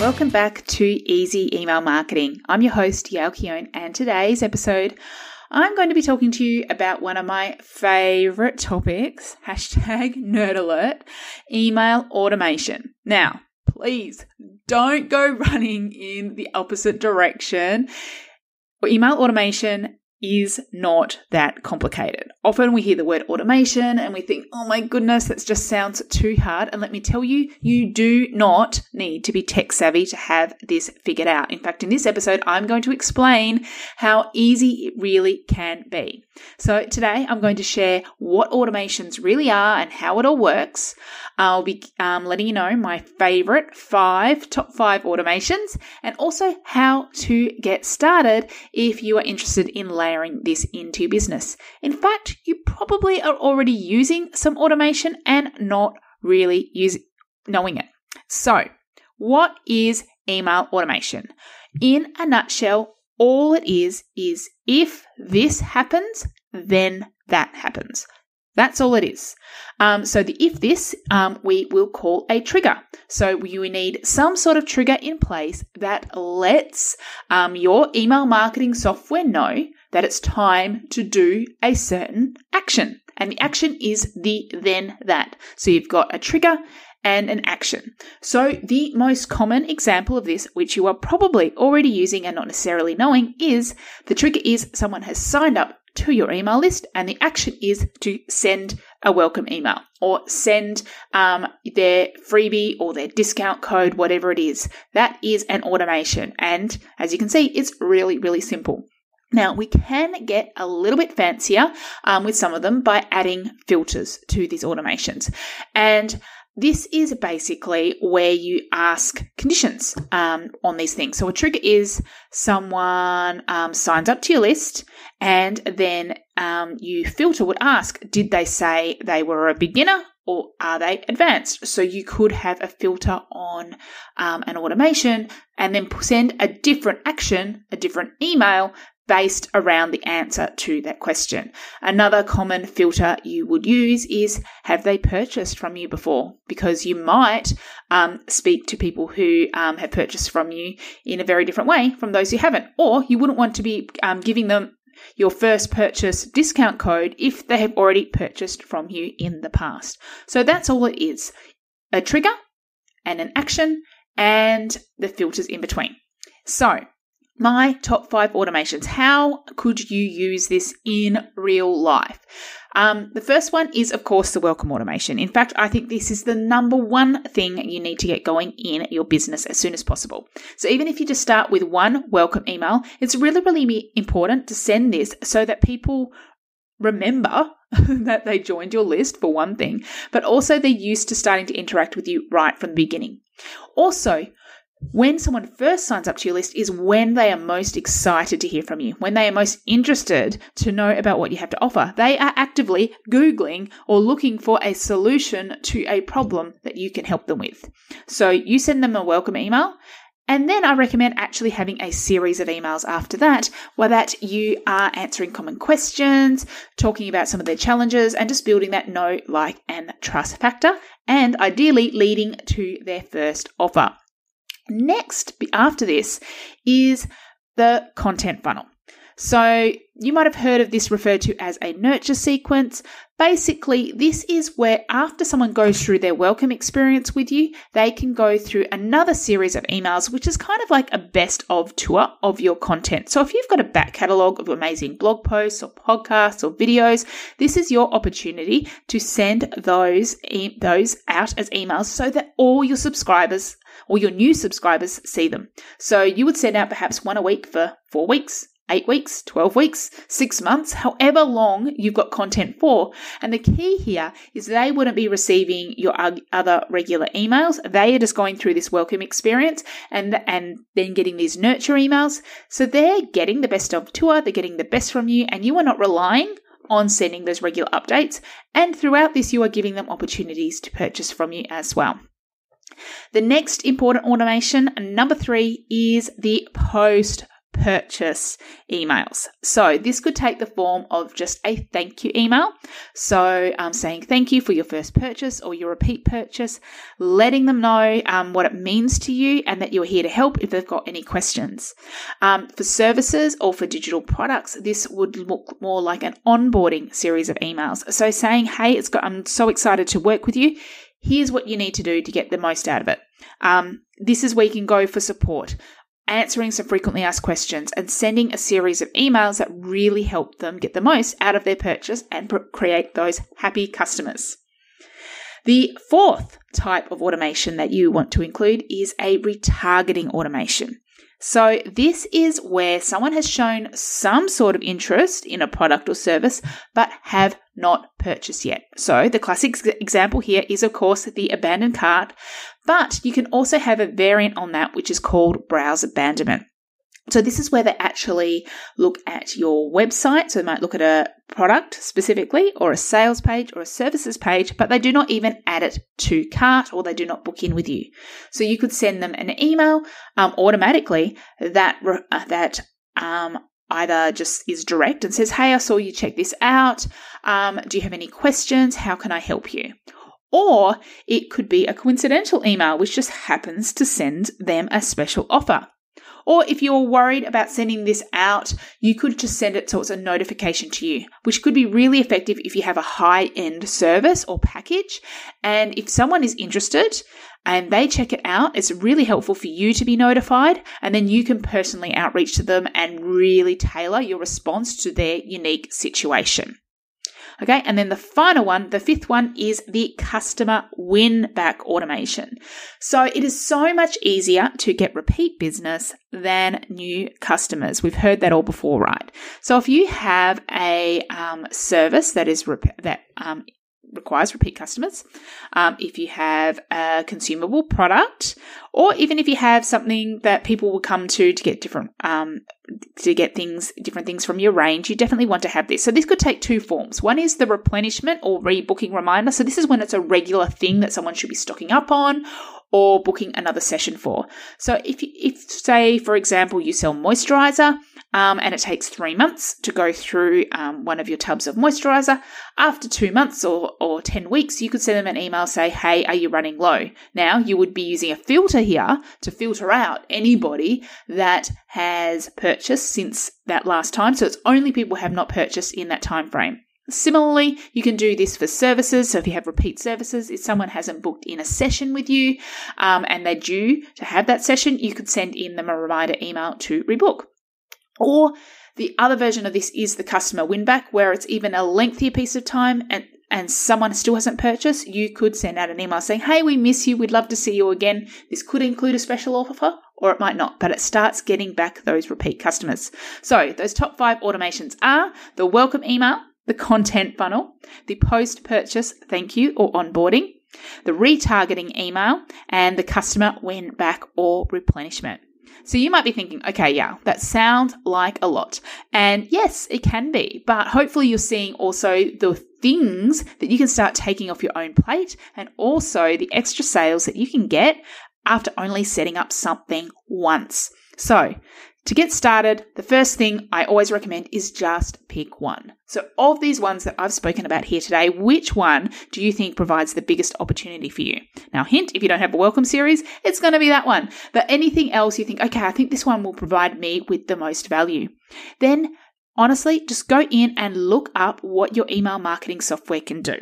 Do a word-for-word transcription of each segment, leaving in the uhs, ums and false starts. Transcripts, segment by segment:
Welcome back to Easy Email Marketing. I'm your host, Yael Keown, and today's episode, I'm going to be talking to you about one of my favourite topics, hashtag nerd alert, email automation. Now, please don't go running in the opposite direction. Email automation is not that complicated. Often we hear the word automation and we think, oh my goodness, that just sounds too hard. And let me tell you, you do not need to be tech savvy to have this figured out. In fact, in this episode, I'm going to explain how easy it really can be. So today I'm going to share what automations really are and how it all works. I'll be um, letting you know my favorite five, top five automations, and also how to get started if you are interested in layering this into your business. In fact, you probably are already using some automation and not really use, knowing it. So, what is email automation? In a nutshell, all it is is if this happens, then that happens. That's all it is. Um, so the if this, um, we will call a trigger. So you need some sort of trigger in place that lets um, your email marketing software know that it's time to do a certain action. And the action is the then that. So you've got a trigger and an action. So the most common example of this, which you are probably already using and not necessarily knowing, is the trigger is someone has signed up to your email list, and the action is to send a welcome email or send um, their freebie or their discount code, whatever it is. That is an automation. And as you can see, it's really, really simple. Now, we can get a little bit fancier um, with some of them by adding filters to these automations. And this is basically where you ask conditions um, on these things. So a trigger is someone um, signs up to your list, and then um, you filter would ask, did they say they were a beginner or are they advanced? So you could have a filter on um, an automation and then send a different action, a different email based around the answer to that question. Another common filter you would use is, have they purchased from you before? Because you might um, speak to people who um, have purchased from you in a very different way from those who haven't. Or you wouldn't want to be um, giving them your first purchase discount code if they have already purchased from you in the past. So that's all it is. A trigger and an action and the filters in between. So my top five automations. How could you use this in real life? Um, the first one is, of course, the welcome automation. In fact, I think this is the number one thing you need to get going in your business as soon as possible. So even if you just start with one welcome email, it's really, really important to send this so that people remember that they joined your list for one thing, but also they're used to starting to interact with you right from the beginning. Also, when someone first signs up to your list is when they are most excited to hear from you, when they are most interested to know about what you have to offer. They are actively Googling or looking for a solution to a problem that you can help them with. So you send them a welcome email, and then I recommend actually having a series of emails after that where that you are answering common questions, talking about some of their challenges, and just building that know, like, and trust factor, and ideally leading to their first offer. Next, after this, is the content funnel. So you might have heard of this referred to as a nurture sequence. Basically, this is where after someone goes through their welcome experience with you, they can go through another series of emails, which is kind of like a best of tour of your content. So if you've got a back catalogue of amazing blog posts or podcasts or videos, this is your opportunity to send those, e- those out as emails so that all your subscribers or your new subscribers see them. So you would send out perhaps one a week for four weeks, eight weeks, twelve weeks, six months, however long you've got content for. And the key here is they wouldn't be receiving your other regular emails. They are just going through this welcome experience and, and then getting these nurture emails. So they're getting the best of tour, they're getting the best from you, and you are not relying on sending those regular updates. And throughout this, you are giving them opportunities to purchase from you as well. The next important automation, number three, is the post purchase emails. So this could take the form of just a thank you email. So um, saying thank you for your first purchase or your repeat purchase, letting them know um, what it means to you and that you're here to help if they've got any questions. Um, for services or for digital products, this would look more like an onboarding series of emails. So saying, hey, it's got, I'm so excited to work with you. Here's what you need to do to get the most out of it. Um, this is where you can go for support, answering some frequently asked questions, and sending a series of emails that really help them get the most out of their purchase and pr- create those happy customers. The fourth type of automation that you want to include is a retargeting automation. So this is where someone has shown some sort of interest in a product or service, but have not purchased yet. So the classic example here is, of course, the abandoned cart, but you can also have a variant on that, which is called browse abandonment. So this is where they actually look at your website. So they might look at a product specifically or a sales page or a services page, but they do not even add it to cart or they do not book in with you. So you could send them an email um, automatically that uh, that um, either just is direct and says, hey, I saw you check this out. Um, do you have any questions? How can I help you? Or it could be a coincidental email, which just happens to send them a special offer. Or if you're worried about sending this out, you could just send it so it's a notification to you, which could be really effective if you have a high-end service or package. And if someone is interested and they check it out, it's really helpful for you to be notified. And then you can personally outreach to them and really tailor your response to their unique situation. Okay, and then the final one, the fifth one, is the customer win-back automation. So it is so much easier to get repeat business than new customers. We've heard that all before, right? So if you have a um, service that is rep- that um, requires repeat customers, um, if you have a consumable product, or even if you have something that people will come to to get different um, to get things, different things from your range, you definitely want to have this. So this could take two forms. One is the replenishment or rebooking reminder. So this is when it's a regular thing that someone should be stocking up on or booking another session for. So if you, if say, for example, you sell moisturizer um, and it takes three months to go through um, one of your tubs of moisturizer, after two months or, or ten weeks, you could send them an email, say, hey, are you running low? Now you would be using a filter here to filter out anybody that has purchased since that last time. So it's only people who have not purchased in that time frame. Similarly, you can do this for services. So if you have repeat services, if someone hasn't booked in a session with you um, and they're due to have that session, you could send in them a reminder email to rebook. Or the other version of this is the customer win back, where it's even a lengthier piece of time and and someone still hasn't purchased, you could send out an email saying, hey, we miss you. We'd love to see you again. This could include a special offer or it might not, but it starts getting back those repeat customers. So those top five automations are the welcome email, the content funnel, the post-purchase thank you or onboarding, the retargeting email, and the customer win back or replenishment. So you might be thinking, okay, yeah, that sounds like a lot. And yes, it can be, but hopefully you're seeing also the things that you can start taking off your own plate and also the extra sales that you can get after only setting up something once. So to get started, the first thing I always recommend is just pick one. So of these ones that I've spoken about here today, which one do you think provides the biggest opportunity for you? Now, hint, if you don't have a welcome series, it's going to be that one. But anything else you think, okay, I think this one will provide me with the most value. Then honestly, just go in and look up what your email marketing software can do.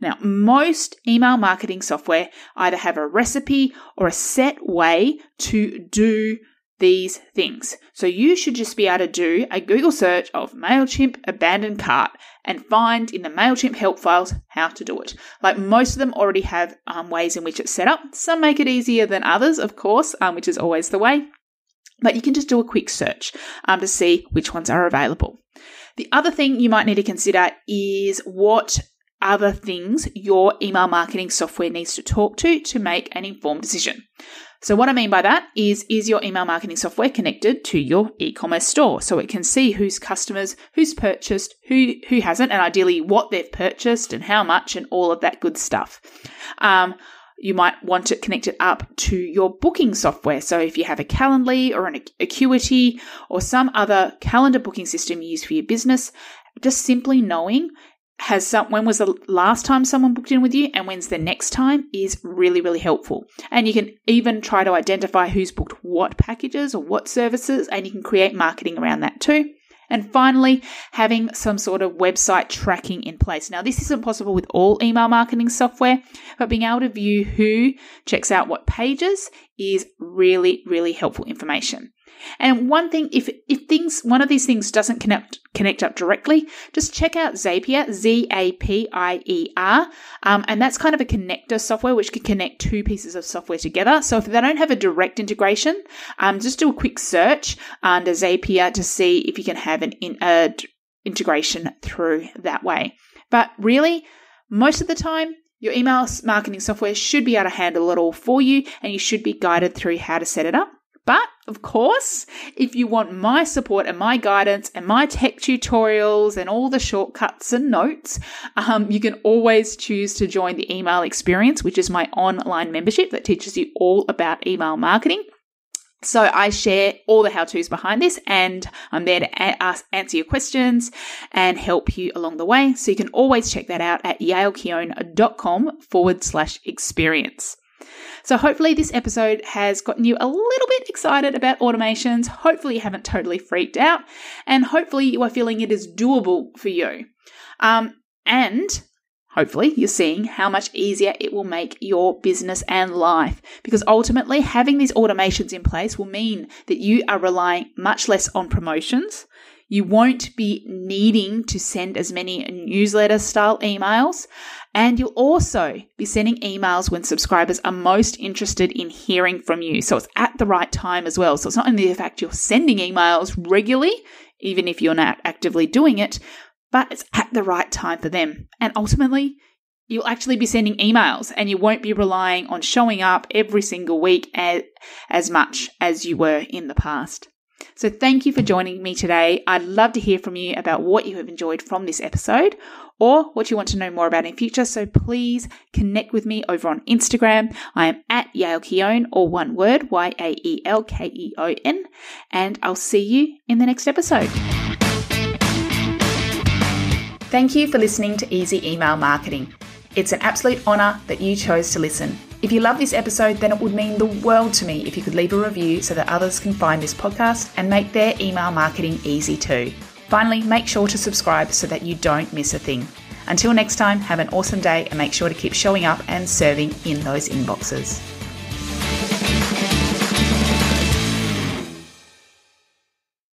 Now, most email marketing software either have a recipe or a set way to do these things. So you should just be able to do a Google search of MailChimp abandoned cart and find in the MailChimp help files how to do it. Like most of them already have um, ways in which it's set up. Some make it easier than others, of course, um, which is always the way. But you can just do a quick search um, to see which ones are available. The other thing you might need to consider is what other things your email marketing software needs to talk to to make an informed decision. So what I mean by that is, is your email marketing software connected to your e-commerce store? So it can see who's customers, who's purchased, who who hasn't, and ideally what they've purchased and how much and all of that good stuff. Um, you might want to connect it up to your booking software. So if you have a Calendly or an Acuity or some other calendar booking system you use for your business, just simply knowing Has some, when was the last time someone booked in with you and when's the next time is really, really helpful. And you can even try to identify who's booked what packages or what services, and you can create marketing around that too. And finally, having some sort of website tracking in place. Now, this isn't possible with all email marketing software, but being able to view who checks out what pages is really, really helpful information. And one thing, if if things, one of these things doesn't connect connect up directly, just check out Zapier, Z A P I E R, um, and that's kind of a connector software which can connect two pieces of software together. So if they don't have a direct integration, um, just do a quick search under Zapier to see if you can have an in, uh, integration through that way. But really, most of the time, your email marketing software should be able to handle it all for you, and you should be guided through how to set it up. But of course, if you want my support and my guidance and my tech tutorials and all the shortcuts and notes, um, you can always choose to join the Email Experience, which is my online membership that teaches you all about email marketing. So I share all the how-tos behind this, and I'm there to ask, answer your questions and help you along the way. So you can always check that out at yaelkeown.com forward slash experience. So hopefully this episode has gotten you a little bit excited about automations. Hopefully you haven't totally freaked out, and hopefully you are feeling it is doable for you. Um, and hopefully you're seeing how much easier it will make your business and life, because ultimately having these automations in place will mean that you are relying much less on promotions. You won't be needing to send as many newsletter-style emails, and you'll also be sending emails when subscribers are most interested in hearing from you. So it's at the right time as well. So it's not only the fact you're sending emails regularly, even if you're not actively doing it, but it's at the right time for them. And ultimately, you'll actually be sending emails, and you won't be relying on showing up every single week as, as much as you were in the past. So thank you for joining me today. I'd love to hear from you about what you have enjoyed from this episode or what you want to know more about in future. So please connect with me over on Instagram. I am at Yael Keown, or one word, Y A E L K E O N. And I'll see you in the next episode. Thank you for listening to Easy Email Marketing. It's an absolute honor that you chose to listen. If you love this episode, then it would mean the world to me if you could leave a review so that others can find this podcast and make their email marketing easy too. Finally, make sure to subscribe so that you don't miss a thing. Until next time, have an awesome day, and make sure to keep showing up and serving in those inboxes.